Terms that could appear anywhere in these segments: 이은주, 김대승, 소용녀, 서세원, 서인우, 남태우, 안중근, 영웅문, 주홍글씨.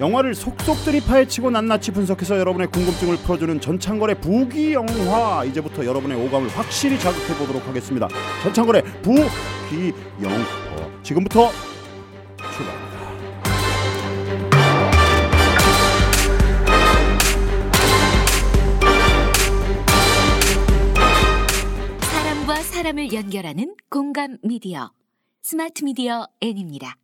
영화를 속속들이 파헤치고 낱낱이 분석해서 여러분의 궁금증을 풀어주는 전창걸의 부귀영화, 이제부터 여러분의 오감을 확실히 자극해보도록 하겠습니다. 전창걸의 부귀영화 지금부터 출발. 사람을 연결하는 공감 미디어, 스마트 미디어 N입니다.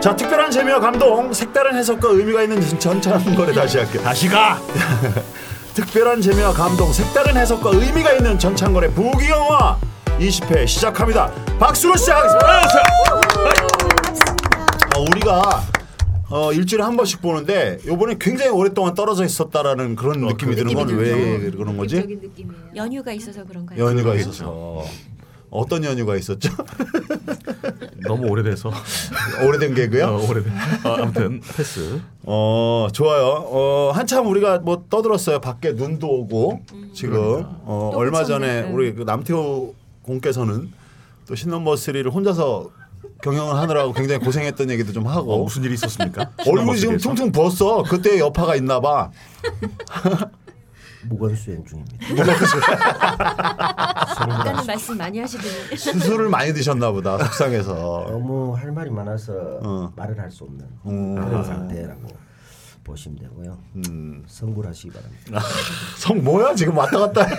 자, 특별한 재미와 감동, 색다른 해석과 의미가 있는 전창걸의 다시 가! 특별한 재미와 감동, 색다른 해석과 의미가 있는 전창걸의 부귀영화 20회 시작합니다. 박수로 시작하겠습니다. 우리가 일주일에 한 번씩 보는데 요번에 굉장히 오랫동안 떨어져 있었다라는 그런 느낌이 드는 건 왜 그런 거지? 연휴가 있어서 그런가요? 연휴가 있어서. 어떤 연휴가 있었죠? 너무 오래돼서. 오래된 개그요? 오래된. 아무튼 패스. 좋아요. 한참 우리가 뭐 떠들었어요. 밖에 눈도 오고 지금 그러니까. 얼마 전에 우리 그 남태우 공께서는 또 신넘버3를 혼자서 경영을 하느라고 굉장히 고생했던 얘기도 좀 하고. 무슨 일이 있었습니까? 얼굴이 지금 퉁퉁 부었어. 그때 여파가 있나 봐. 무건수행 중입니다. 아까는 말씀 많이 하시더니 수술을 많이 드셨나 보다. 속상해서. 너무 할 말이 많아서 말을 할 수 없는 그런 상태라고 보시면 되고요. 성불하시기 바랍니다. 성 뭐야? 지금 왔다 갔다 해.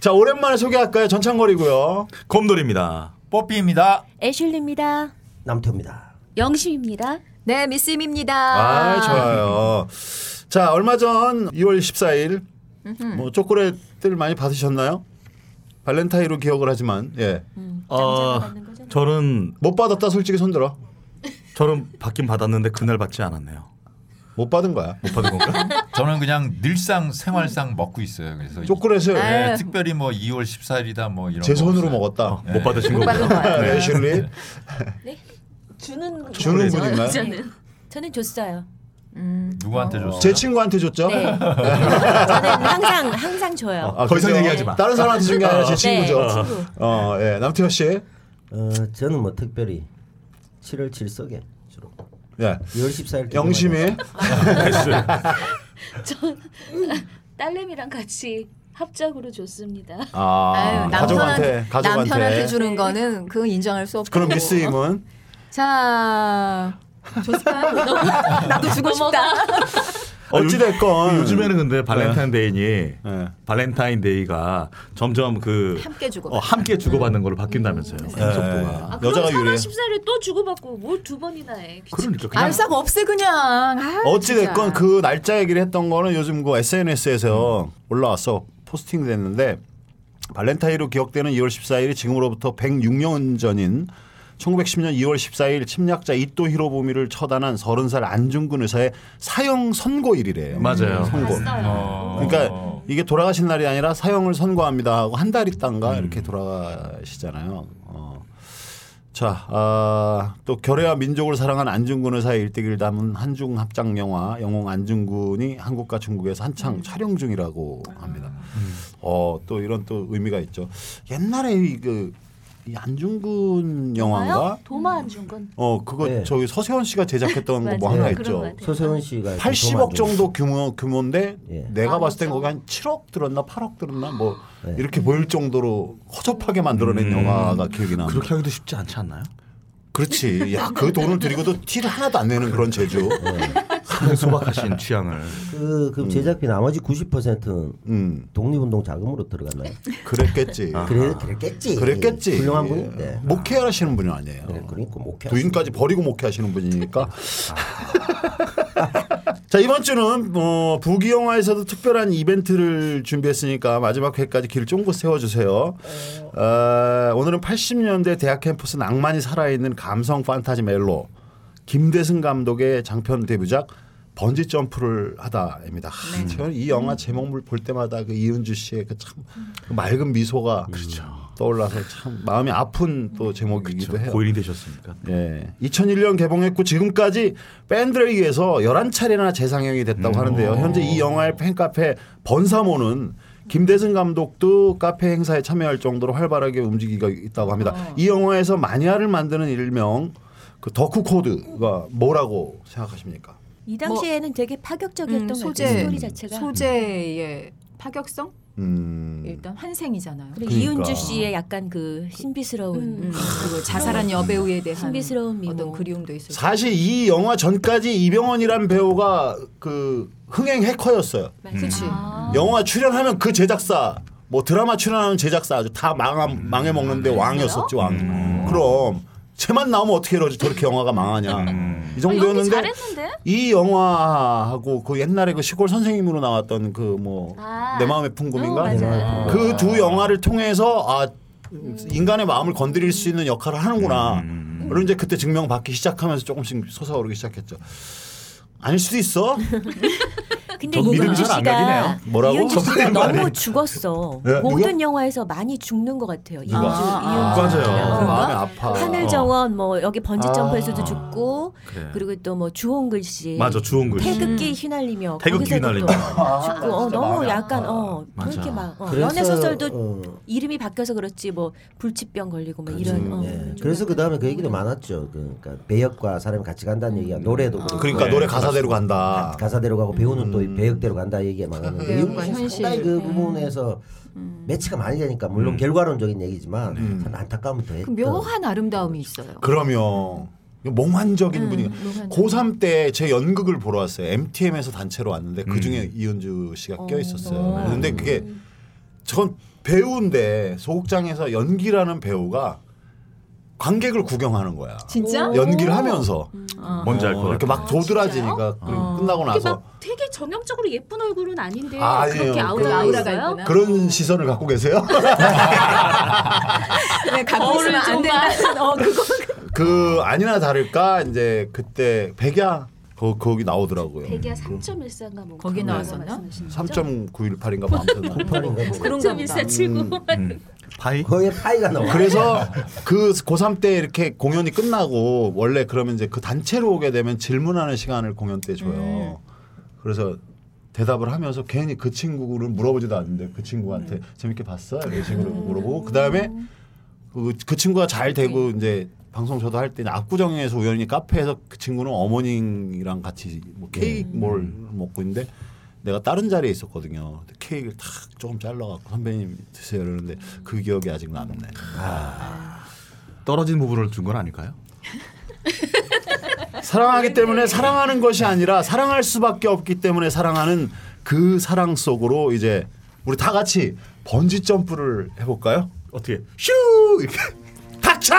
자, 오랜만에 소개할까요? 전창걸이고요. 곰돌입니다. 뽀삐입니다. 애슐리입니다. 남태우입니다. 영심입니다. 네, 미스임입니다. 아, 좋아요. 자, 얼마 전 2월 14일 뭐 초콜릿들 많이 받으셨나요? 발렌타인으로 기억을 하지만 예. 저는 못 받았다. 솔직히 손들어. 저는 받긴 받았는데 그날 받지 않았네요. 못 받은 거야. 못 받은 건가? 저는 그냥 늘상 생활상 먹고 있어요. 그래서 초콜릿을 네, 특별히 뭐 2월 14일이다 뭐 이런 제 손으로 먹었다. 네. 못 받으신 거구나. 네, 슐리. 네. 주는 분인가요? 저는 줬어요. 누구한테 줬어요? 제 친구한테 줬죠. 네. 저는 항상 줘요. 더 이상 얘기하지 마. 다른 사람한테 준 게 아니라 제 친구죠. 네, 친구. 예. 남태현 씨. 저는 뭐 특별히 7월 7석에 주로. 네. 2월 14일 영심이 전 딸내미랑 같이 합작으로 줬습니다. 아유, 남편한테 주는 거는 그건 인정할 수 없고. 그럼 미스임은? 자, 좋을까요? 나도 주고 싶다. 어찌됐건 요즘에는 근데 발렌타인데이니 네. 발렌타인데이가 점점 그 함께 주고받는 걸로 바뀐다면서요. 속도가. 아, 여자가 유리해. 4월 14일에 또 주고받고 뭘 두 번이나 해. 그러니까 그냥 알싸고 없애 그냥. 아유, 어찌됐건 진짜. 그 날짜 얘기를 했던 거는 요즘 그 SNS에서 올라왔어. 포스팅됐는데 발렌타인으로 기억되는 2월 14일이 지금으로부터 106년 전인 1910년 2월 14일 침략자 이토 히로부미를 처단한 30살 안중근 의사의 사형 선고일이래요. 맞아요. 선고. 그러니까 이게 돌아가신 날이 아니라 사형을 선고합니다 하고 한 달 있다가 이렇게 돌아가시잖아요. 자, 또 결의와 민족을 사랑한 안중근 의사의 일대기를 담은 한중 합작 영화 영웅 안중근이 한국과 중국에서 한창 촬영 중이라고 합니다. 또 이런 또 의미가 있죠. 옛날에 이 안중근 영화인가? 도마 안중근. 그거 네. 저기 서세원 씨가 제작했던 거 뭐 하나 있죠. 서세원 씨가 80억 정도 규모인데 네. 내가 봤을 땐 거기 한 7억 들었나 8억 들었나 뭐 네. 이렇게 보일 정도로 허접하게 만들어낸 영화가 기억이 나. 그렇게 하기도 쉽지 않지 않나요? 그렇지. 야, 그 돈을 들이고도 티를 하나도 안 내는 그런 재주. 소박하신 취향을. 그 제작비 나머지 90%는 독립운동 자금으로 들어갔나요? 그랬겠지. 그랬겠지. 훌륭한 분인데. 네. 목회하시는 분은 아니에요. 네, 그러니까 목회. 부인까지 버리고 목회하시는 분이니까. 자, 이번 주는 부귀영화에서도 특별한 이벤트를 준비했으니까 마지막 회까지 길 쫑긋 세워주세요. 오늘은 80년대 대학 캠퍼스 낭만이 살아있는 감성 판타지 멜로 김대승 감독의 장편 데뷔작 번지점프를 하다입니다. 저는 이 영화 제목을 볼 때마다 그 이은주 씨의 그 참 맑은 미소가 그렇죠. 떠올라서 참 마음이 아픈 또 제목이기도 그렇죠. 해요. 고인이 되셨습니까? 네. 2001년 개봉했고 지금까지 팬들에 의해서 11차례나 재상영이 됐다고 하는데요. 현재 이 영화의 팬카페 번사모는 김대승 감독도 카페 행사에 참여할 정도로 활발하게 움직이기가 있다고 합니다. 이 영화에서 마니아를 만드는 일명 그 덕후 코드가 뭐라고 생각하십니까? 이 당시에는 되게 파격적이었던 소재, 스토리 자체가 소재의 파격성? 일단 환생이잖아요. 그리고 그러니까. 이은주 씨의 약간 그 신비스러운 그리고 자살한 여배우에 대한 신비스러운 미모. 어떤 그리움도 있었어요. 사실 이 영화 전까지 이병헌이란 배우가 그 흥행 해커였어요. 그렇지. 영화 출연하면 그 제작사, 뭐 드라마 출연하면 제작사 아주 다 망해 먹는데 왕이었었지 왕. 그럼 쟤만 나오면 어떻게 이러지? 저렇게 영화가 망하냐. 이 정도였는데 이 영화하고 그 옛날에 그 시골 선생님으로 나왔던 그 뭐 내 마음의 풍금인가? 그 두 영화를 통해서 아 인간의 마음을 건드릴 수 있는 역할을 하는구나. 그리고 이제 그때 증명받기 시작하면서 조금씩 솟아오르기 시작했죠. 아닐 수도 있어. 근데 이은주 씨가 너무 죽었어. 네? 모든 영화에서 많이 죽는 것 같아요. 이은주, 맞아요. 마음이 아파. 하늘정원 뭐 여기 번지점프에서도 죽고 그래. 그리고 또 뭐 주홍글씨. 맞아, 주홍글씨. 태극기 휘날리며. 죽고 너무 약간 그렇게 막 연애 소설도 이름이 바뀌어서 그렇지 뭐 불치병 걸리고 막 이런. 그래서 그 다음에 그 얘기도 많았죠. 그러니까 배역과 사람이 같이 간다는 얘기야. 노래도 그렇고. 그러니까 노래 가사대로 간다. 가사대로 가고 배우는 또 배역대로 간다 얘기가 많았는데 이분이 상당히 그 부분에서 매치가 많이 되니까 물론 결과론적인 얘기지만 참 안타까움이 더 했던. 그 묘한 아름다움이 있어요. 그러면 몽환적인 분위기. 고3 때 제 연극을 보러 왔어요. MTM에서 단체로 왔는데 그중에 이은주 씨가 껴있었어요. 그런데 그게 전 배우인데 소극장에서 연기라는 배우가 관객을 구경하는 거야. 진짜? 연기를 하면서 뭔지 알 것 같아. 이렇게 막 도드라지니까 끝나고 나서 되게 전형적으로 예쁜 얼굴은 아닌데 그렇게 아우라가 있구나. 그런 시선을 갖고 계세요? 네, 갖고 있으면 안 된다. 그 아니나 다를까 이제 그때 백야 거기 나오더라고요. 백야 3.13가 뭐 거기 나왔었나? 3.918인가 뭐 아무튼 3.1479 파이? 거기에 파이가 나와. 그래서 그 고3 때 이렇게 공연이 끝나고 원래 그러면 이제 그 단체로 오게 되면 질문하는 시간을 공연 때 줘요. 그래서 대답을 하면서 괜히 그 친구를 물어보지도 않는데 그 친구한테 재밌게 봤어? 이런 식으로 물어보고 그다음에 그 친구가 잘 되고 이제 방송 저도 할 때 압구정에서 우연히 카페에서 그 친구는 어머님이랑 같이 뭐 케이크 뭘 먹고 있는데 내가 다른 자리에 있었거든요. 케이크를 탁 조금 잘라갖고 선배님 드세요 이러는데 그 기억이 아직 남네. 떨어진 부분을 준 건 아닐까요? 사랑하기 때문에 사랑하는 것이 아니라 사랑할 수밖에 없기 때문에 사랑하는 그 사랑 속으로 이제 우리 다 같이 번지 점프를 해볼까요? 어떻게? 슈 이렇게 닥쳐!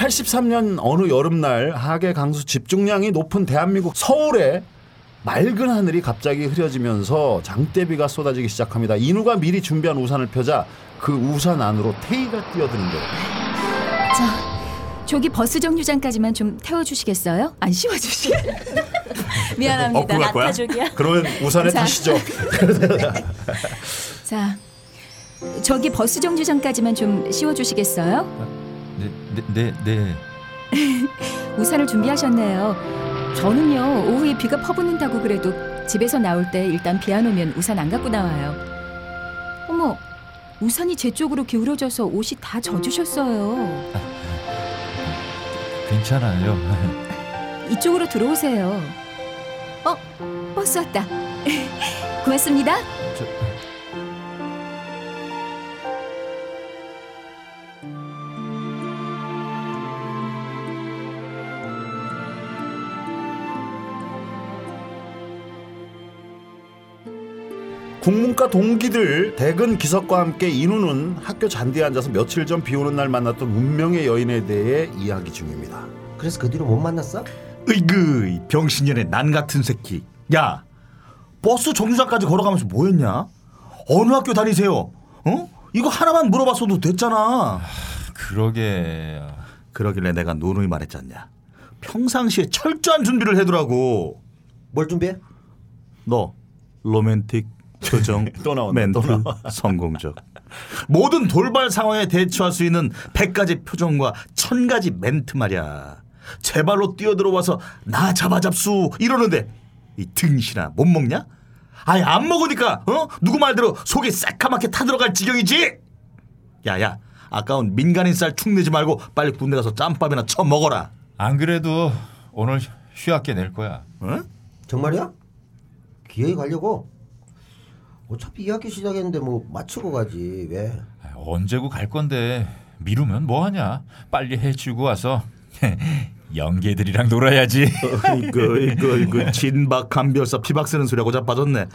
(1983년) 어느 여름날 하계 강수 집중량이 높은 대한민국 서울에 맑은 하늘이 갑자기 흐려지면서 장대비가 쏟아지기 시작합니다. 인우가 미리 준비한 우산을 펴자 그 우산 안으로 태희가 뛰어드는데요. 자, 저기 버스 정류장까지만 좀 태워주시겠어요? 안 씌워주시? 미안합니다. 나타족이야. 그러면 우산에 타시죠. 자, 저기 버스 정류장까지만 좀 씌워주시겠어요? 네. 우산을 준비하셨네요. 저는요 오후에 비가 퍼붓는다고 그래도 집에서 나올 때 일단 비 안 오면 우산 안 갖고 나와요. 어머, 우산이 제 쪽으로 기울어져서 옷이 다 젖으셨어요. 괜찮아요. 이쪽으로 들어오세요. 버스 왔다. 고맙습니다. 국문과 동기들 대근 기석과 함께 인우는 학교 잔디에 앉아서 며칠 전 비오는 날 만났던 운명의 여인에 대해 이야기 중입니다. 그래서 그 뒤로 못 만났어? 으이그 병신년의 난 같은 새끼. 야 버스 정류장까지 걸어가면서 뭐였냐? 어느 학교 다니세요? 어? 이거 하나만 물어봤어도 됐잖아. 그러게. 그러길래 내가 누누이 말했잖냐. 평상시에 철저한 준비를 해두라고. 뭘 준비해? 너 로맨틱, 표정, 멘트, 성공적. 모든 돌발 상황에 대처할 수 있는 100가지 표정과 1000가지 멘트 말이야. 제 발로 뛰어들어와서 나 잡아잡수 이러는데 이 등신아 못 먹냐? 아니 안 먹으니까 어? 누구 말대로 속이 새카맣게 타들어갈 지경이지. 야야 아까운 민간인 쌀 축내지 말고 빨리 군대 가서 짬밥이나 쳐먹어라. 안 그래도 오늘 휴학계 낼 거야. 응? 정말이야? 기회에 가려고? 어차피 2학기 시작했는데 뭐 마치고 가지 왜? 언제고 갈 건데 미루면 뭐하냐. 빨리 해치우고 와서 영계들이랑 놀아야지. 이거 진박한 별사 피박 쓰는 소리하고 자빠졌네.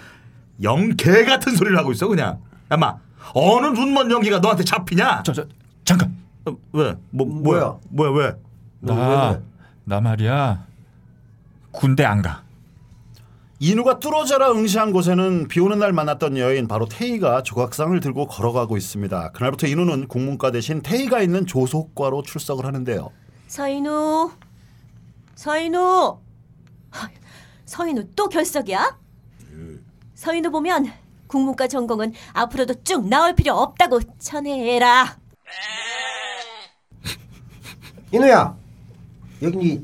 영계 같은 소리를 하고 있어 그냥. 야마 어느 눈먼 연기가 너한테 잡히냐? 잠깐. 왜? 뭐야 왜? 나 말이야 군대 안 가. 인우가 뚫어져라 응시한 곳에는 비오는 날 만났던 여인 바로 태희가 조각상을 들고 걸어가고 있습니다. 그날부터 인우는 국문과 대신 태희가 있는 조속과로 출석을 하는데요. 서인우 또 결석이야? 서인우 보면 국문과 전공은 앞으로도 쭉 나올 필요 없다고 천해해라. 인우야 여기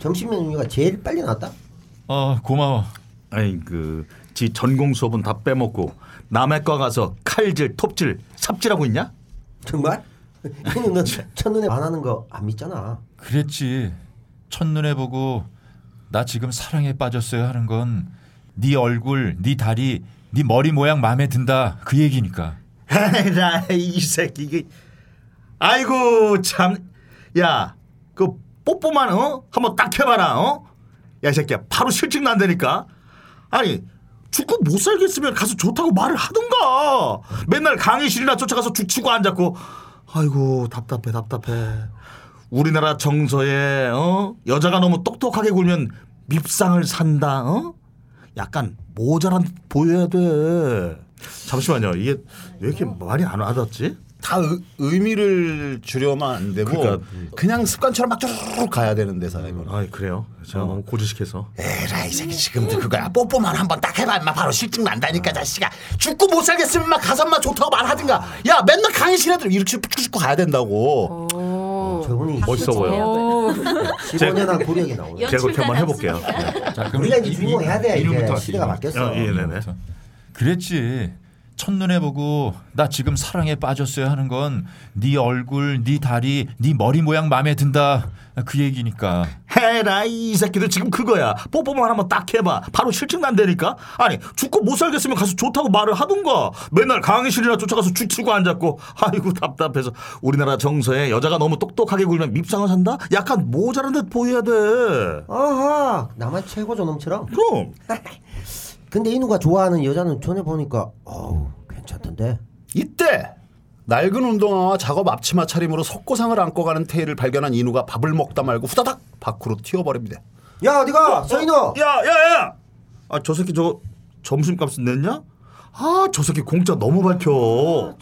점심 메뉴가 제일 빨리 나왔다. 고마워. 아니 지 전공 수업은 다 빼먹고 남의 과 가서 칼질, 톱질, 삽질하고 있냐? 정말? 너 첫눈에 반하는 거 안 믿잖아. 그랬지. 첫눈에 보고 나 지금 사랑에 빠졌어요 하는 건 네 얼굴, 네 다리, 네 머리 모양 마음에 든다 그 얘기니까. 이 새끼. 아이고 참. 야 그 뽀뽀만 한번 딱 해봐라. 야 이 새끼야 바로 실증 난다니까. 아니 죽고 못 살겠으면 가서 좋다고 말을 하던가. 맨날 강의실이나 쫓아가서 죽치고 앉았고. 아이고 답답해. 우리나라 정서에 여자가 너무 똑똑하게 굴면 밉상을 산다. 약간 모자란 보여야 돼. 잠시만요. 이게 왜 이렇게 말이 안 와닿지? 다 의미를 주려면 안 되고 그러니까, 그냥 습관처럼 막 쭉 가야 되는데 사람은. 아 그래요? 제가 너무 고지식해서. 에라 이 새끼 지금도 그거야. 뽀뽀만 한번 딱 해봐 인마 바로 실증 난다니까. 자식아 죽고 못 살겠으면 막 가서 막 좋다고 말하든가. 야 맨날 강의실 애들 이렇게 쭉쭉 가야 된다고. 저분이 멋있어 보여. 직원이나 고력이 나오네. 제가 그렇게 한번 해볼게요. 자, 우리가 이제 주목해야 돼. 이제 시대가 바뀌었어. 네네. 그랬지. 첫눈에 보고 나 지금 사랑에 빠졌어요 하는 건 네 얼굴, 네 다리, 네 머리 모양 마음에 든다 그 얘기니까. 헤라 이 새끼들 지금 그거야. 뽀뽀만 한번 딱 해봐 바로 실증 난다니까. 아니 죽고 못 살겠으면 가서 좋다고 말을 하던가. 맨날 강의실이나 쫓아가서 죽치고 앉았고. 아이고 답답해서. 우리나라 정서에 여자가 너무 똑똑하게 굴면 밉상을 산다? 약간 모자란 듯 보여야 돼. 아하 나만 최고 저놈처럼? 그럼. 근데 인우가 좋아하는 여자는 전해보니까 어우 괜찮던데. 이때 낡은 운동화와 작업 앞치마 차림으로 석고상을 안고 가는 태희를 발견한 인우가 밥을 먹다 말고 후다닥 밖으로 튀어버립니다. 야 어디가 서인우. 야야야 아 저 새끼 저거 점심값은 냈냐? 아 저 새끼 공짜 너무 밝혀.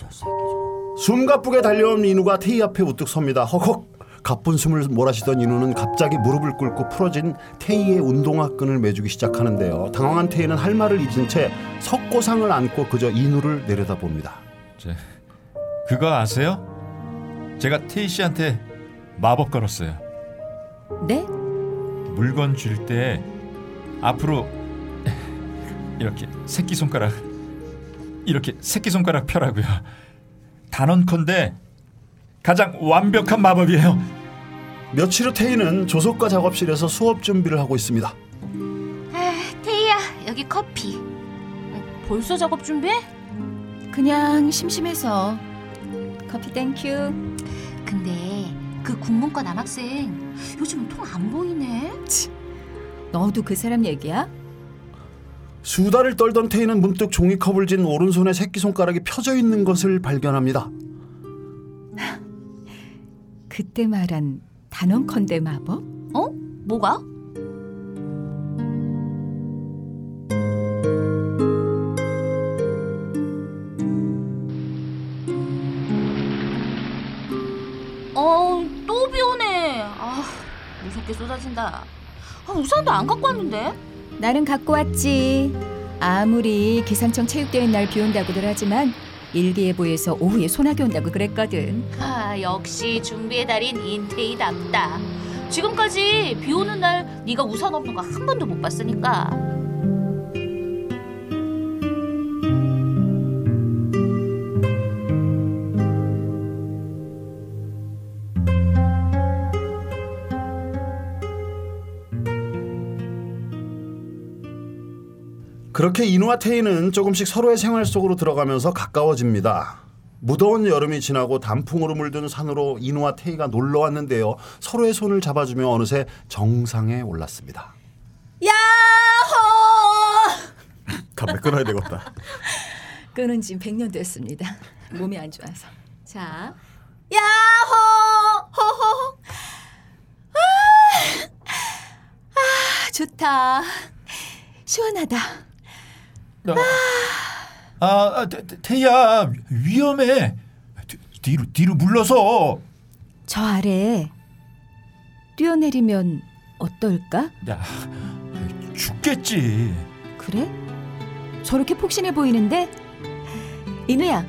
숨 가쁘게 달려온 인우가 태희 앞에 우뚝 섭니다. 허걱 가쁜 숨을 몰아쉬던 인우는 갑자기 무릎을 꿇고 풀어진 태희의 운동화 끈을 매주기 시작하는데요. 당황한 태희는 할 말을 잊은 채 석고상을 안고 그저 인우를 내려다봅니다. 그거 아세요? 제가 태희 씨한테 마법 걸었어요. 네? 물건 줄 때 앞으로 이렇게 새끼손가락 펴라고요. 단언컨대 가장 완벽한 마법이에요. 며칠 후 태희는 조속과 작업실에서 수업 준비를 하고 있습니다. 아, 태희야 여기 커피. 벌써 작업 준비해? 그냥 심심해서. 커피 땡큐. 근데 그 국문과 남학생 요즘 통 안 보이네. 치, 너도 그 사람 얘기야? 수다를 떨던 테이는 문득 종이컵을 쥔 오른손에 새끼손가락이 펴져 있는 것을 발견합니다. 그때 말한 단언컨대 마법? 어? 뭐가? 또 비오네. 아, 무섭게 쏟아진다. 아, 우산도 안 갖고 왔는데? 나는 갖고 왔지. 아무리 기상청 체육대회 날 비온다고들 하지만 일기예보에서 오후에 소나기 온다고 그랬거든. 아, 역시 준비의 달인 인테이답다. 지금까지 비 오는 날 네가 우산 없는 거 한 번도 못 봤으니까. 그렇게 인우와 태희는 조금씩 서로의 생활 속으로 들어가면서 가까워집니다. 무더운 여름이 지나고 단풍으로 물든 산으로 인우와 태희가 놀러왔는데요. 서로의 손을 잡아주며 어느새 정상에 올랐습니다. 야호! 담배 끊어야 되겠다. 끊은 지 100년 됐습니다. 몸이 안 좋아서. 자, 야호! 호호! 아, 좋다. 시원하다. 태야 위험해. 뒤로 물러서. 저 아래에 뛰어내리면 어떨까? 야, 죽겠지. 그래? 저렇게 폭신해 보이는데? 인우야,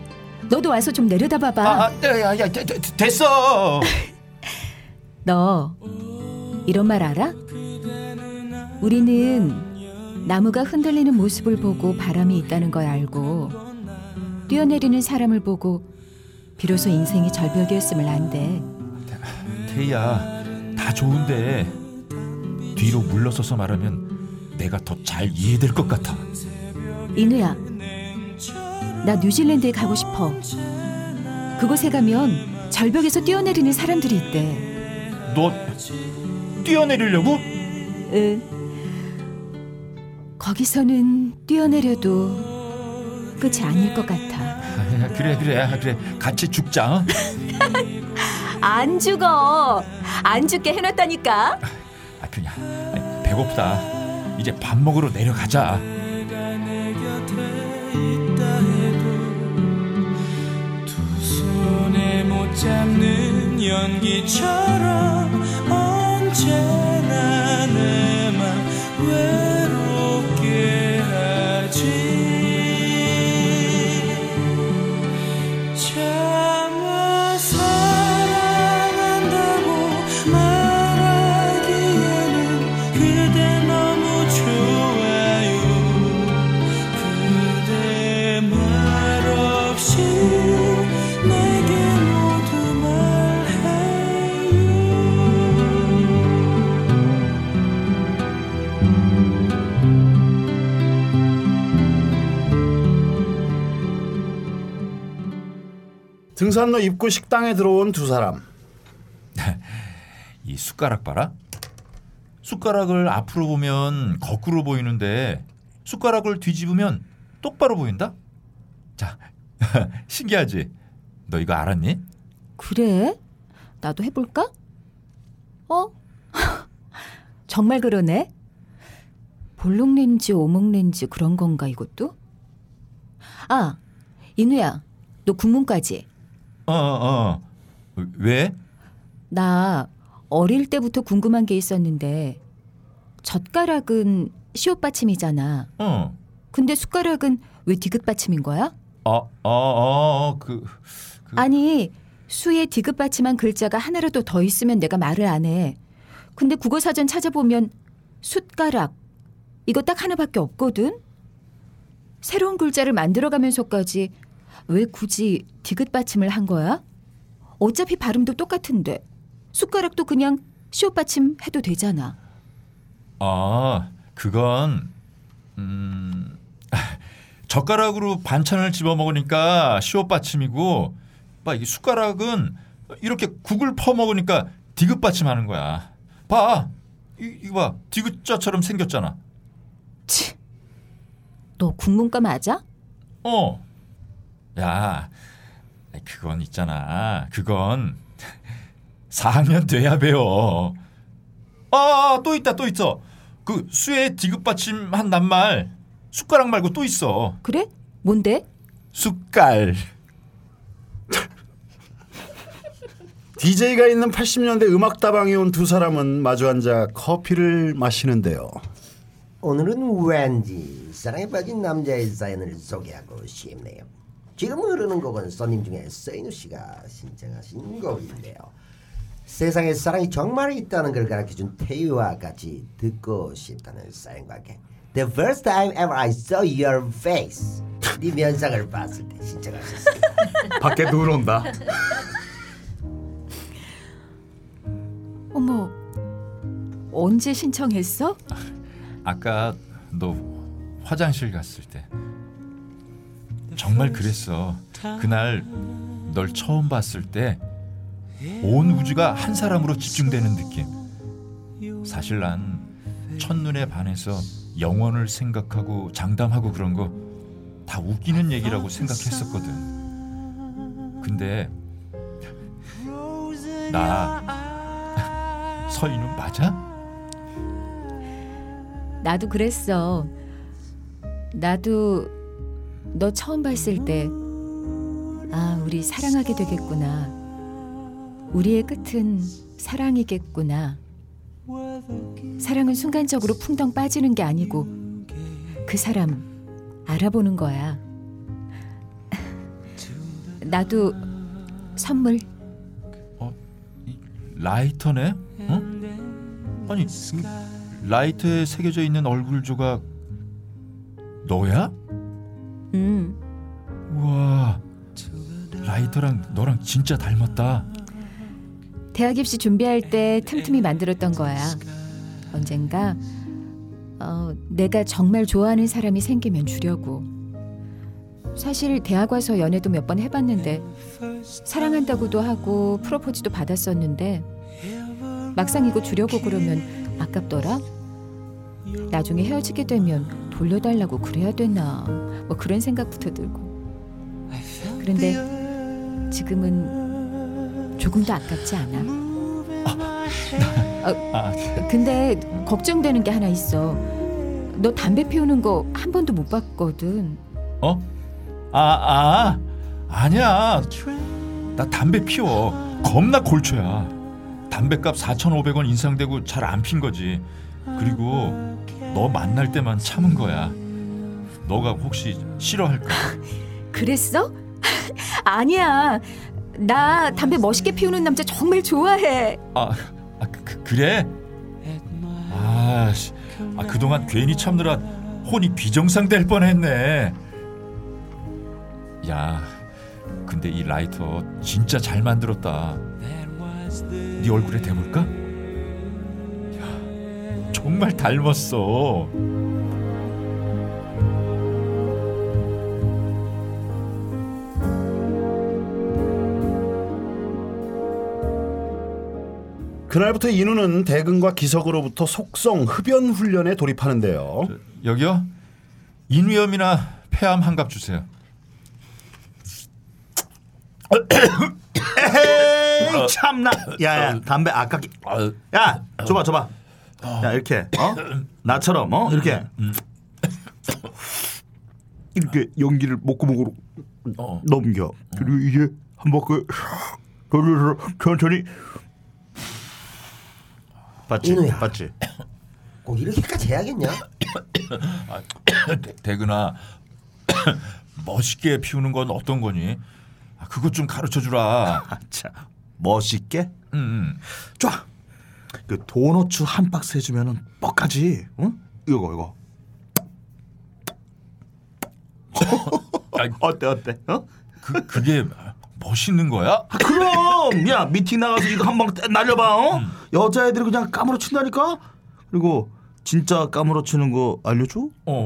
너도 와서 좀 내려다봐봐. 야, 됐어. 너 이런 말 알아? 우리는 나무가 흔들리는 모습을 보고 바람이 있다는 걸 알고 뛰어내리는 사람을 보고 비로소 인생이 절벽이었음을 안대. 태희야, 다 좋은데 뒤로 물러서서 말하면 내가 더 잘 이해될 것 같아. 인우야, 나 뉴질랜드에 가고 싶어. 그곳에 가면 절벽에서 뛰어내리는 사람들이 있대. 너 뛰어내리려고? 응. 거기서는 뛰어내려도 끝이 아닐 것 같아. 그래 같이 죽자. 어? 안 죽어. 안 죽게 해놨다니까. 그냥 배고프다. 이제 밥 먹으러 내려가자. 두 손에 못 잡는 연기처럼 언제나 내 맘 외로워 등산로 입구 식당에 들어온 두 사람. 이 숟가락 봐라. 숟가락을 앞으로 보면 거꾸로 보이는데 숟가락을 뒤집으면 똑바로 보인다? 자, 신기하지? 너 이거 알았니? 그래? 나도 해볼까? 어? 정말 그러네. 볼록렌즈, 오목렌즈 그런 건가 이것도? 아, 인우야, 너 국문과지? 왜? 나 어릴 때부터 궁금한 게 있었는데 젓가락은 시옷 받침이잖아. 근데 숟가락은 왜 디귿 받침인 거야? 아니, 수에 디귿 받침한 글자가 하나라도 더 있으면 내가 말을 안 해. 근데 국어사전 찾아보면 숟가락 이거 딱 하나밖에 없거든. 새로운 글자를 만들어가면서까지 왜 굳이 디귿 받침을 한 거야? 어차피 발음도 똑같은데 숟가락도 그냥 시옷 받침 해도 되잖아. 아, 그건 젓가락으로 반찬을 집어 먹으니까 시옷 받침이고, 봐, 이 숟가락은 이렇게 국을 퍼 먹으니까 디귿 받침하는 거야. 봐, 이거 봐, 디귿자처럼 생겼잖아. 치, 너 국문과 맞아? 어. 야, 그건 있잖아. 그건 4학년 돼야 배워. 아, 또 있다, 또 있어. 그 수에 디귿받침한 낱말 숟가락 말고 또 있어. 그래? 뭔데? 숟갈. DJ가 있는 80년대 음악다방에 온 두 사람은 마주 앉아 커피를 마시는데요. 오늘은 왠지 사랑에 빠진 남자의 사연을 소개하고 싶네요. 지금 흐르는 곡은 손님 중에 서인우 씨가 신청하신 곡인데요. 세상에 사랑이 정말 있다는 걸 가르쳐준 태유와 같이 듣고 싶다는 사연과 함께 The first time ever I saw your face. 네 면상을 봤을 때 신청하셨어요. 밖에 눈 온다. 어머, 언제 신청했어? 아까 너 화장실 갔을 때. 정말 그랬어. 그날 널 처음 봤을 때 온 우주가 한 사람으로 집중되는 느낌. 사실 난 첫눈에 반해서 영원을 생각하고 장담하고 그런 거 다 웃기는 얘기라고 생각했었거든. 근데 나 서인은 맞아? 나도 그랬어. 나도 너 처음 봤을 때 아, 우리 사랑하게 되겠구나. 우리의 끝은 사랑이겠구나. 사랑은 순간적으로 풍덩 빠지는 게 아니고 그 사람 알아보는 거야. 나도 선물. 라이터네? 어? 아니, 라이터에 새겨져 있는 얼굴 조각 너야? 응. 우와, 라이터랑 너랑 진짜 닮았다. 대학 입시 준비할 때 틈틈이 만들었던 거야. 언젠가 내가 정말 좋아하는 사람이 생기면 주려고. 사실 대학 와서 연애도 몇 번 해봤는데 사랑한다고도 하고 프로포즈도 받았었는데 막상 이거 주려고 그러면 아깝더라. 나중에 헤어지게 되면 돌려달라고 그래야 되나 뭐 그런 생각부터 들고. 그런데 지금은 조금도 아깝지 않아. 근데 걱정되는 게 하나 있어. 너 담배 피우는 거 한 번도 못 봤거든. 어? 아니야. 나 담배 피워. 겁나 골초야. 담배값 4,500원 인상되고 잘 안 핀 거지. 그리고 너 만날 때만 참은 거야. 너가 혹시 싫어할까? 그랬어? 아니야. 나 담배 멋있게 피우는 남자 정말 좋아해. 그래? 그동안 괜히 참느라 혼이 비정상될 뻔했네. 야, 근데 이 라이터 진짜 잘 만들었다. 네 얼굴에 대볼까? 야, 정말 닮았어. 그날부터 인우는 대근과 기석으로부터 속성 흡연 훈련에 돌입하는데요. 여기요? 인후염이나 폐암 한갑 주세요. 에이, 참나. 야야, 담배 아깝게. 야, 줘봐. 야, 이렇게. 어? 나처럼 이렇게. 이렇게 연기를 목구멍으로 넘겨. 그리고 이제 한 바퀴 돌려서 천천히. 맞지? 꼭 이렇게까지 해야겠냐? 대근아, 멋있게 피우는 건 어떤 거니? 그것 좀 가르쳐주라. 멋있게? 응. 쫙. 그 도너츠 한 박스 해주면은 뻑하지. 응? 이거. 어때? 어? 그게. 멋있는 거야? 그럼! 야, 미팅 나가서 이거 한방 날려봐. 여자애들이 그냥 까무러친다니까? 그리고 진짜 까무러치는 거 알려줘?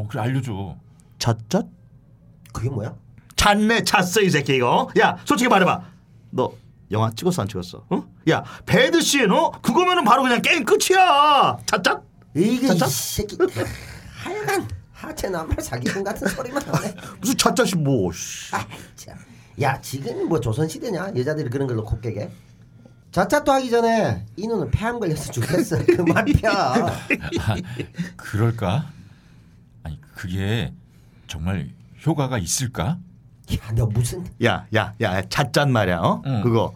그래, 알려줘. 잣? 그게 뭐야? 잣네, 잣어 이 새끼 이거. 야, 솔직히 말해봐. 너 영화 찍었어 안 찍었어? 어? 야, 배드씬 그거면은 바로 그냥 게임 끝이야. 잣? 이게 이 새끼. 하여간 쟤나말 자기분 같은 소리만 하네. 무슨 자짜시 뭐. 야 지금 뭐 조선시대냐 여자들이 그런 걸로 곱게. 자차도 하기 전에 이놈은 폐암 걸려서 죽겠어. 그만 펴. 그럴까? 아니 그게 정말 효과가 있을까? 야 너 무슨? 야 잣짠 말이야. 어? 응. 그거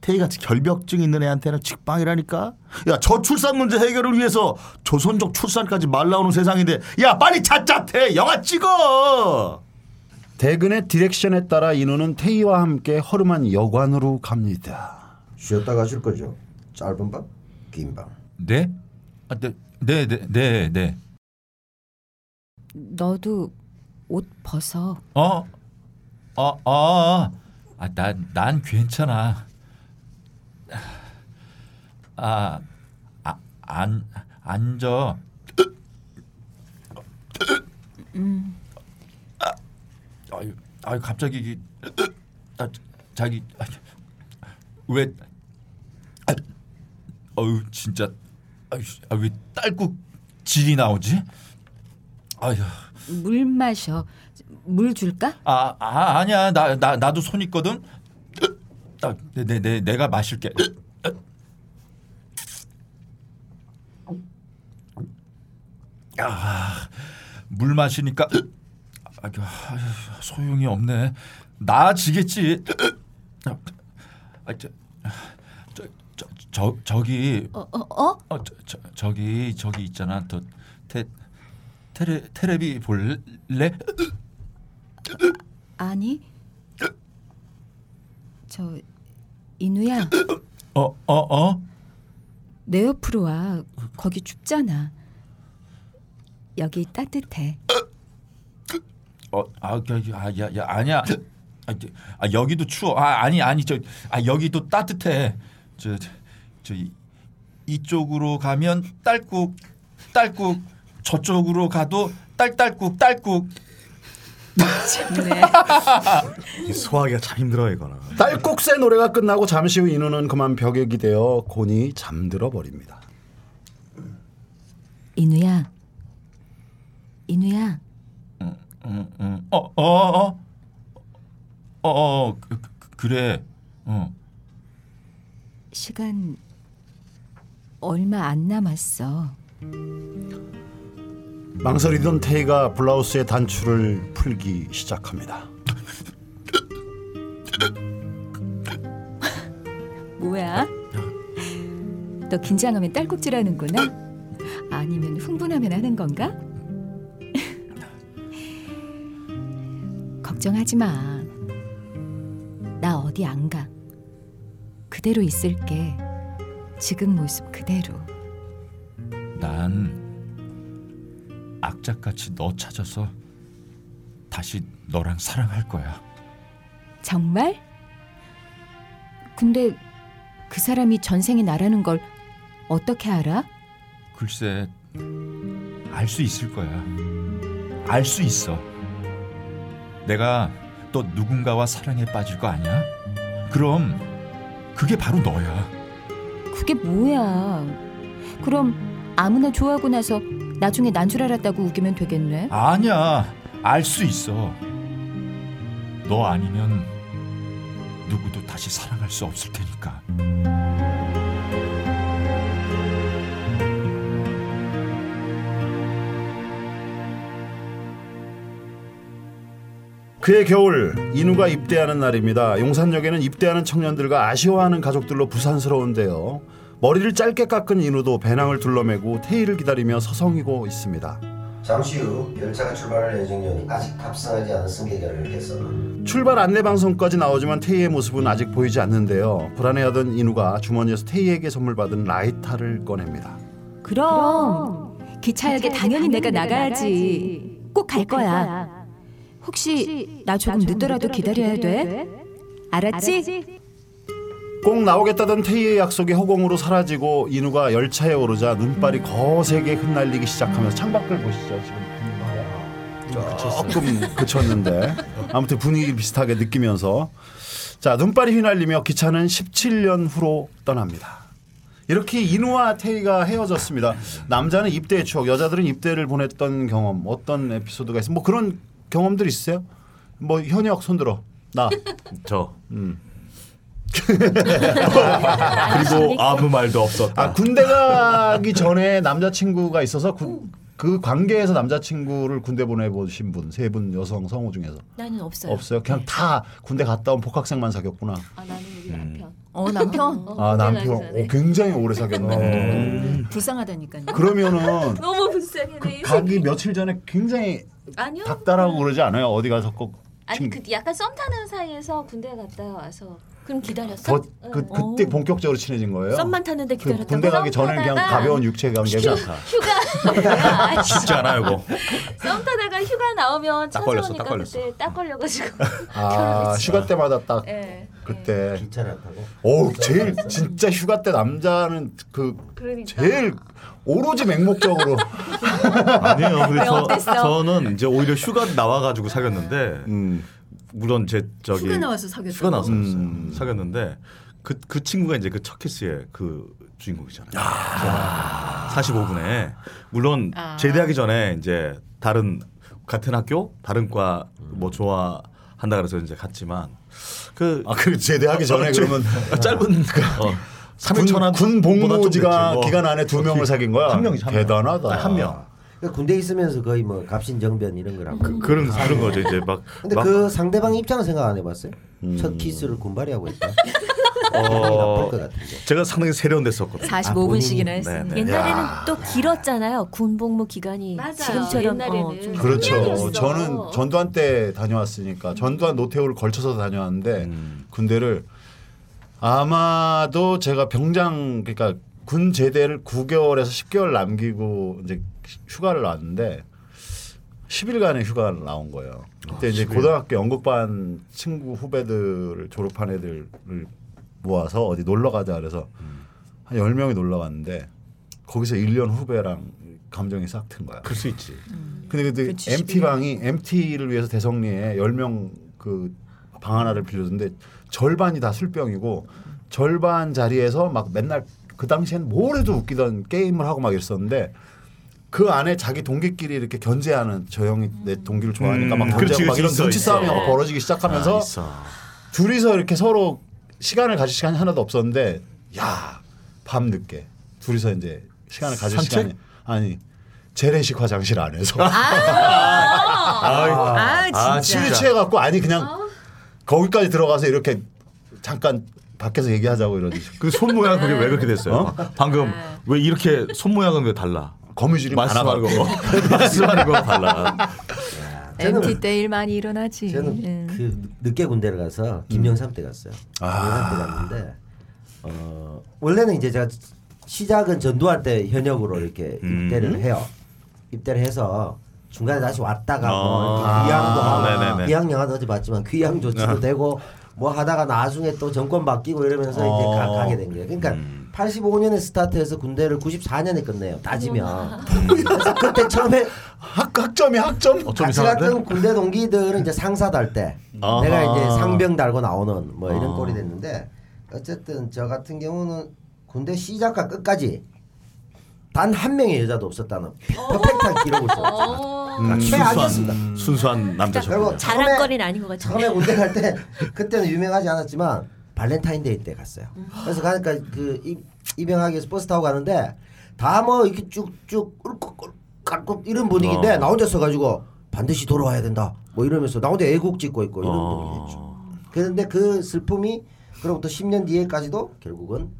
태희같이 결벽증 있는 애한테는 직방이라니까. 야 저출산 문제 해결을 위해서 조선족 출산까지 말 나오는 세상인데 야 빨리 잣잣해 영화 찍어. 대근의 디렉션에 따라 인호는 태희와 함께 허름한 여관으로 갑니다. 쉬었다 가실 거죠? 짧은 방? 긴 방? 네? 아, 네. 너도 옷 벗어. 난 괜찮아. 앉아. 아유 갑자기 자기 왜 어우 진짜 왜 딸꾹 질이 나오지? 아휴 물 마셔. 물 줄까? 아니야 나도 손 있거든. 내가 마실게. 아 물 마시니까 소용이 없네. 나아지겠지. 저기 저기 있잖아. 너 테레비 볼래? 아니 저 인우야. 내 옆으로 와. 거기 춥잖아. 여기 따뜻해. 아니야. 여기도 추워. 아니 여기도 따뜻해. 저 이쪽으로 가면 딸꾹 저쪽으로 가도 딸꾹. 이 소화하기가 참 힘들어 이거는. 딸꾹새 노래가 끝나고 잠시 후 인우는 그만 벽에 기대어 곤히 잠들어 버립니다. 인우야. 그래. 시간 얼마 안 남았어. 망설이던 태희가 블라우스의 단추를 풀기 시작합니다. 뭐야? 너 긴장하면 딸꾹질하는구나? 아니면 흥분하면 하는 건가? 걱정하지 마. 나 어디 안 가. 그대로 있을게. 지금 모습 그대로. 난 악착같이 너 찾아서 다시 너랑 사랑할 거야. 정말? 근데 그 사람이 전생에 나라는 걸 어떻게 알아? 글쎄, 알 수 있을 거야. 알 수 있어. 내가 또 누군가와 사랑에 빠질 거 아니야? 그럼 그게 바로 너야. 그게 뭐야? 그럼 아무나 좋아하고 나서 나중에 난 줄 알았다고 우기면 되겠네? 아니야. 알 수 있어. 너 아니면 누구도 다시 사랑할 수 없을 테니까. 그해 겨울 인우가 입대하는 날입니다. 용산역에는 입대하는 청년들과 아쉬워하는 가족들로 부산스러운데요. 머리를 짧게 깎은 인우도 배낭을 둘러매고 태희를 기다리며 서성이고 있습니다. 잠시 후 열차가 출발할 예정이니 아직 탑승하지 않은 승객을 위해서 출발 안내 방송까지 나오지만 태희의 모습은 아직 보이지 않는데요. 불안해하던 인우가 주머니에서 태희에게 선물 받은 라이터를 꺼냅니다. 그럼 기차역에 당연히 내가 나가야지. 꼭 갈 거야. 혹시 나 조금 늦더라도 기다려야 돼? 알았지? 꼭 나오겠다던 태희의 약속이 허공으로 사라지고 인우가 열차에 오르자 눈발이 거세게 흩날리기 시작하면서 창밖을 보시죠. 지금 조금 그쳤는데 아무튼 분위기 비슷하게 느끼면서 자 눈발이 휘날리며 기차는 17년 후로 떠납니다. 이렇게 이누와 테이가 헤어졌습니다. 남자는 입대의 추억, 여자들은 입대를 보냈던 경험, 어떤 에피소드가 있어요? 뭐 그런 경험들 있으세요? 뭐 현역 손들어. 나. 저. 그리고 아무 말도 없었다. 아, 군대 가기 전에 남자친구가 있어서 그 관계에서 남자친구를 군대 보내보신 분, 세 분 여성 성우 중에서. 나는 없어요. 없어요? 그냥 네. 다 군대 갔다 온 복학생만 사귀었구나. 아, 나는 우리 남편. 남편? 아, 남편. 굉장히 오래 사귀었네. 불쌍하다니까요. 그러면은 너무 불쌍해. 그, 가기 며칠 전에 굉장히 아니요. 닥달하고 그러지 않아요? 어디 가서 꼭. 아니, 그 약간 썸 타는 사이에서 군대 갔다 와서. 그럼 기다렸어? 그때 본격적으로 친해진 거예요? 썸만 탔는데 기다렸다고? 그 군대 가기 전에는 그냥 가벼운 육체 관계가 휴가 쉽지 않아요 이거. 썸 타다가 휴가 나오면 찾아오니까 그때 딱 걸려가지고 아 휴가 때마다 딱 네, 그때 기차를 네. 타고 오 제일 진짜 휴가 때 남자는 그 그러니까. 제일 오로지 맹목적으로 아니에요. 그래서 저는 이제 오히려 휴가 나와가지고 사귀었는데 물론 제 저기 휴가 나와서 사귀었어요. 사귀었는데 그 친구가 이제 그 첫 키스의 그 주인공이잖아요. 45분에 물론 제대하기 전에 이제 다른 같은 학교 다른 과 뭐 좋아한다 그래서 이제 갔지만 그 제대하기 전에 그러면 짧은 군 복무지가 기간 안에 두 명을 사귄 거야. 한 명. 대단하다. 한 명. 군대 있으면서 거의 뭐 갑신정변 이런 거라고 그런 거죠 이제 막. 근데 그 상대방 입장은 생각 안 해봤어요? 첫 키스를 군발이하고 있다. 나쁠 것 같은데. 제가 상당히 세련됐었거든요. 45분씩이나 했습니다. 네, 네. 옛날에는 또 길었잖아요. 군복무 기간이 맞아요. 지금처럼 옛날에는 그렇죠. 저는 전두환 때 다녀왔으니까 전두환 노태우를 걸쳐서 다녀왔는데 군대를 아마도 제가 병장 그러니까 군 제대를 9개월에서 10개월 남기고 이제 휴가를 나왔는데 10일간의 휴가를 나온 거예요. 그때 이제 고등학교 연극반 친구 후배들을 졸업한 애들을 모아서 어디 놀러 가자 그래서 한 10명이 놀러 갔는데 거기서 1년 후배랑 감정이 싹 튼 거야. 그럴 수 있지. 근데 그때 MT방이 MT를 위해서 대성리에 10명 그 방 하나를 빌려줬는데 절반이 다 술병이고 절반 자리에서 막 맨날 그 당시엔 뭘 해도 웃기던 게임을 하고 막 이랬었는데 그 안에 자기 동기끼리 이렇게 견제하는 저 형이 내 동기를 좋아하니까 막 견제하고 막 이런 눈치 싸움이 벌어지기 시작하면서 둘이서 이렇게 서로 시간을 가질 시간이 하나도 없었는데 야 밤늦게 둘이서 이제 시간을 가질 시간이 아니 재래식 화장실 안에서 술이 취해갖고 아니 그냥 거기까지 들어가서 이렇게 잠깐 밖에서 얘기하자고 이러듯이 그 손 모양 그게 왜 그렇게 됐어요? 방금 왜 이렇게 손 모양은 왜 달라? 거미줄이 많아가지고 말씀하는 거랑 달라. MT 때 일 많이 일어나지. 저는 그 늦게 군대를 가서 김영삼 때 갔어요. 김영삼 때 갔는데 원래는 이제 제가 시작은 전두환 때 현역으로 이렇게 입대를 해요. 입대를 해서 중간에 다시 왔다가 뭐 귀향도 하고 귀향 영화도 어제 봤지만 귀향 조치도 되고 뭐 하다가 나중에 또 정권 바뀌고 이러면서 이제 가게 된 거예요. 그러니까 85년에 스타트해서 군대를 94년에 끝내요. 따지면. 그래서 그때 처음에 학점이 같이 갔던 군대 동기들은 이제 상사 달 때 내가 이제 상병 달고 나오는 뭐 이런 꼴이 됐는데 어쨌든 저 같은 경우는 군대 시작과 끝까지 단 한 명의 여자도 없었다는 퍼펙트한 기록을 썼죠. 순수한 남자죠. 자랑거리는 아닌 것 같아요. 처음에 군대 갈 때 그때는 유명하지 않았지만 발렌타인데이 때 갔어요. 그래서 가니까 그 입영하기 위해서 버스 타고 가는데 다 뭐 이렇게 쭉쭉 꿀꺽꿀꺽 이런 분위기인데 나 혼자 서가지고 반드시 돌아와야 된다 뭐 이러면서 나 혼자 애국 짓고 있고 이런 분위기였죠. 그런데 그 슬픔이 그로부터 10년 뒤에까지도 결국은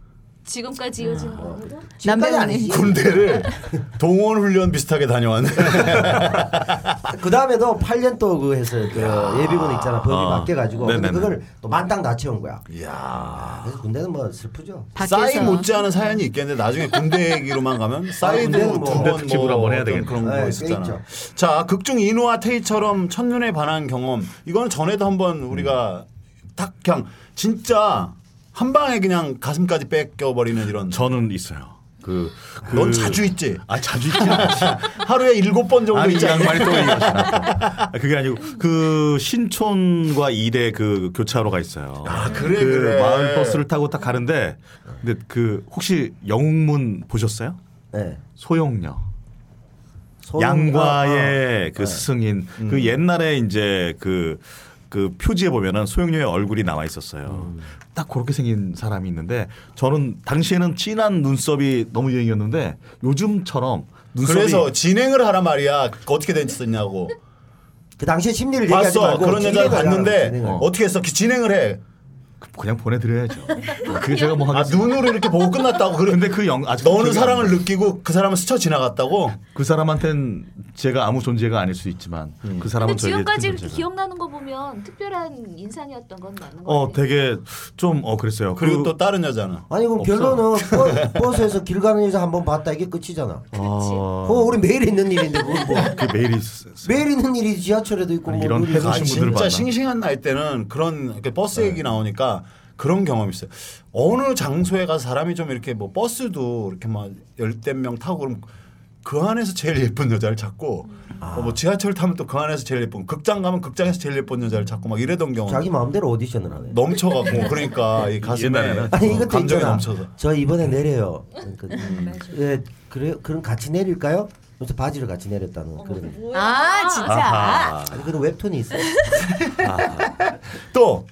지금까지 이어지는 거거든. 남배우는 군대를 동원 훈련 비슷하게 다녀왔네. 그 다음에도 8년 또 그 해서 그 예비군 있잖아. 법이 바뀌어가지고 근데 그걸 또 만땅 다 채운 거야. 이야. 그래서 군대는 뭐 슬프죠. 싸이 못지않은 사연이 있겠는데 나중에 군대 얘기로만 가면 싸이도 군대 특집으로 한번 해야 되겠네. 그런 거 있었잖아. 자, 극중 이누와 테이처럼 첫눈에 반한 경험. 이거는 전에도 한번 우리가 딱 그냥 진짜 한 방에 그냥 가슴까지 뺏겨버리는 이런. 저는 있어요. 넌 자주 있지? 아 자주 있지. 하루에 7번 정도 아니, 있잖아. 그게 아니고 그 신촌과 이대 그 교차로가 있어요. 아 그래 그 그래. 마을 버스를 타고 딱 가는데 근데 그 혹시 영웅문 보셨어요? 네. 소용녀. 양과의 그 스승인 그 옛날에 이제 그 표지에 보면은 소용녀의 얼굴이 나와 있었어요. 딱 그렇게 생긴 사람이 있는데 저는 당시에는 진한 눈썹이 너무 유행이었는데 요즘처럼 눈썹이 그래서 진행을 하란 말이야. 어떻게 됐었냐고. 그 당시에 심리를 얘기하지 말고 그런 여자를 봤는데 어떻게 했어? 진행을 해. 그냥 보내드려야죠. 그게 제가 뭐 하겠어. 아, 눈으로 이렇게 보고 끝났다고. 근데 너는 사랑을 느끼고 그 사람은 스쳐 지나갔다고. 그 사람한텐 제가 아무 존재가 아닐 수 있지만 그 사람은 저에게 지금까지 이렇게 기억나는 거 보면 특별한 인상이었던 건 맞는 거 같아요. 되게 좀 그랬어요. 그리고 또 다른 여자는 아니 그럼 결론은 버스에서 길 가는 여자 한번 봤다 이게 끝이잖아. 그렇지. 우리 매일 있는 일인데 그건 뭐. 매일 있어. 매일 있는 일이 지하철에도 있고. 아니, 이런 회사신 분들 봤나. 진짜 싱싱한 나이 때는 그런 버스 얘기 나오니까 그런 경험이 있어요. 어느 장소에 가서 사람이 좀 이렇게 뭐 버스도 이렇게 막 10명 타고 그럼 그 안에서 제일 예쁜 여자를 찾고 뭐 지하철 타면 또 그 안에서 제일 예쁜 극장 가면 극장에서 제일 예쁜 여자를 찾고 막 이랬던 경험. 자기 마음대로 오디션을 하네. 넘쳐가고 그러니까 이 가슴에 아니, 이것도 감정이 있잖아. 넘쳐서. 저 이번에 내려요. 예, 그래 그럼 같이 내릴까요? 그래서 바지를 같이 내렸다는 그런. 아 진짜. 아하. 아니 그런 웹툰이 있어. 또.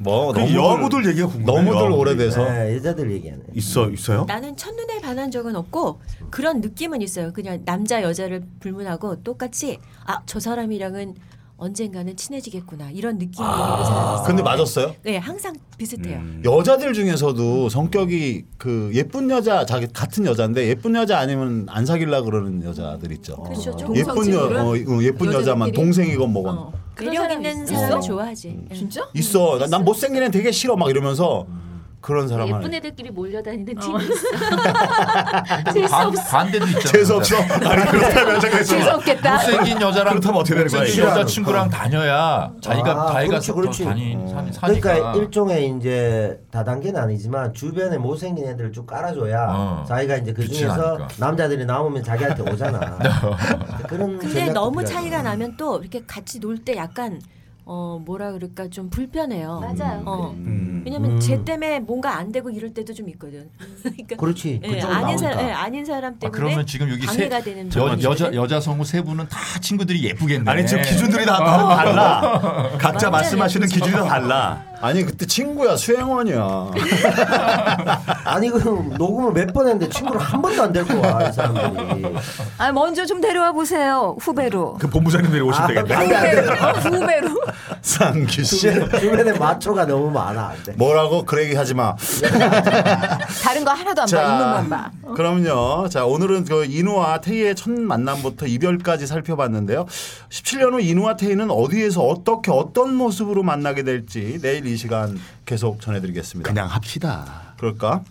뭐 너무 여우들 얘기가 궁금해. 너무들 오래돼서 네, 여자들 얘기하네. 있어요? 나는 첫눈에 반한 적은 없고 그런 느낌은 있어요. 그냥 남자 여자를 불문하고 똑같이 아, 저 사람이랑은 언젠가는 친해지겠구나 이런 느낌이 있어요. 근데 맞았어요? 네, 항상 비슷해요. 여자들 중에서도 성격이 그 예쁜 여자 자기 같은 여자인데 예쁜 여자 아니면 안 사귈라 그러는 여자들 있죠. 그렇죠. 예쁜 여자만 동생이건 뭐건. 매력 있는 사람을 좋아하지. 진짜? 있어. 난 못생긴 애 되게 싫어 막 이러면서 그런 사람 예쁜 애들끼리 몰려다니는 팀이 있어. 재수없어. 반대도 있잖아. 재수없어. 아니 그렇다면 재수없겠다. 못생긴 여자랑 그렇다면 어떻게 되는 거야? 여자친구랑 다녀야 자기가 사니까. 그러니까 일종의 이제 다단계는 아니지만 주변에 못생긴 애들을 쭉 깔아줘야 자기가 이제 그 중에서 남자들이 나오면 자기한테 오잖아. 그런 근데 너무 차이가 나면 또 이렇게 같이 놀 때 약간 뭐라 그럴까 좀 불편해요. 맞아요. 왜냐면 쟤 때문에 뭔가 안 되고 이럴 때도 좀 있거든. 그러니까 그렇지. 예, 아닌 사람 때문에. 아, 그러면 지금 여기 여자 성우 세 분은 다 친구들이 예쁘겠네. 아니 지금 기준들이 다 달라. 각자 말씀하시는 기준이 다 달라. 아니 그때 친구야 수행원이야. 아니 그 녹음을 몇 번 했는데 친구를 한 번도 안 데리고 와 이 사람들이. 아 먼저 좀 데려와 보세요 후배로. 그 본부장님 데려오시면 되겠다. 후배로. 상규 씨. 주변에 마초가 너무 많아. 뭐라고 그 얘기 하지 마. 다른 거 하나도 안 봐. 입문만 봐. 그럼요. 자 오늘은 그 인우와 태희의 첫 만남부터 이별까지 살펴봤는데요. 17년 후 인우와 태희는 어디에서 어떻게 어떤 모습으로 만나게 될지 내일 이 시간 계속 전해드리겠습니다. 그냥 합시다. 그럴까?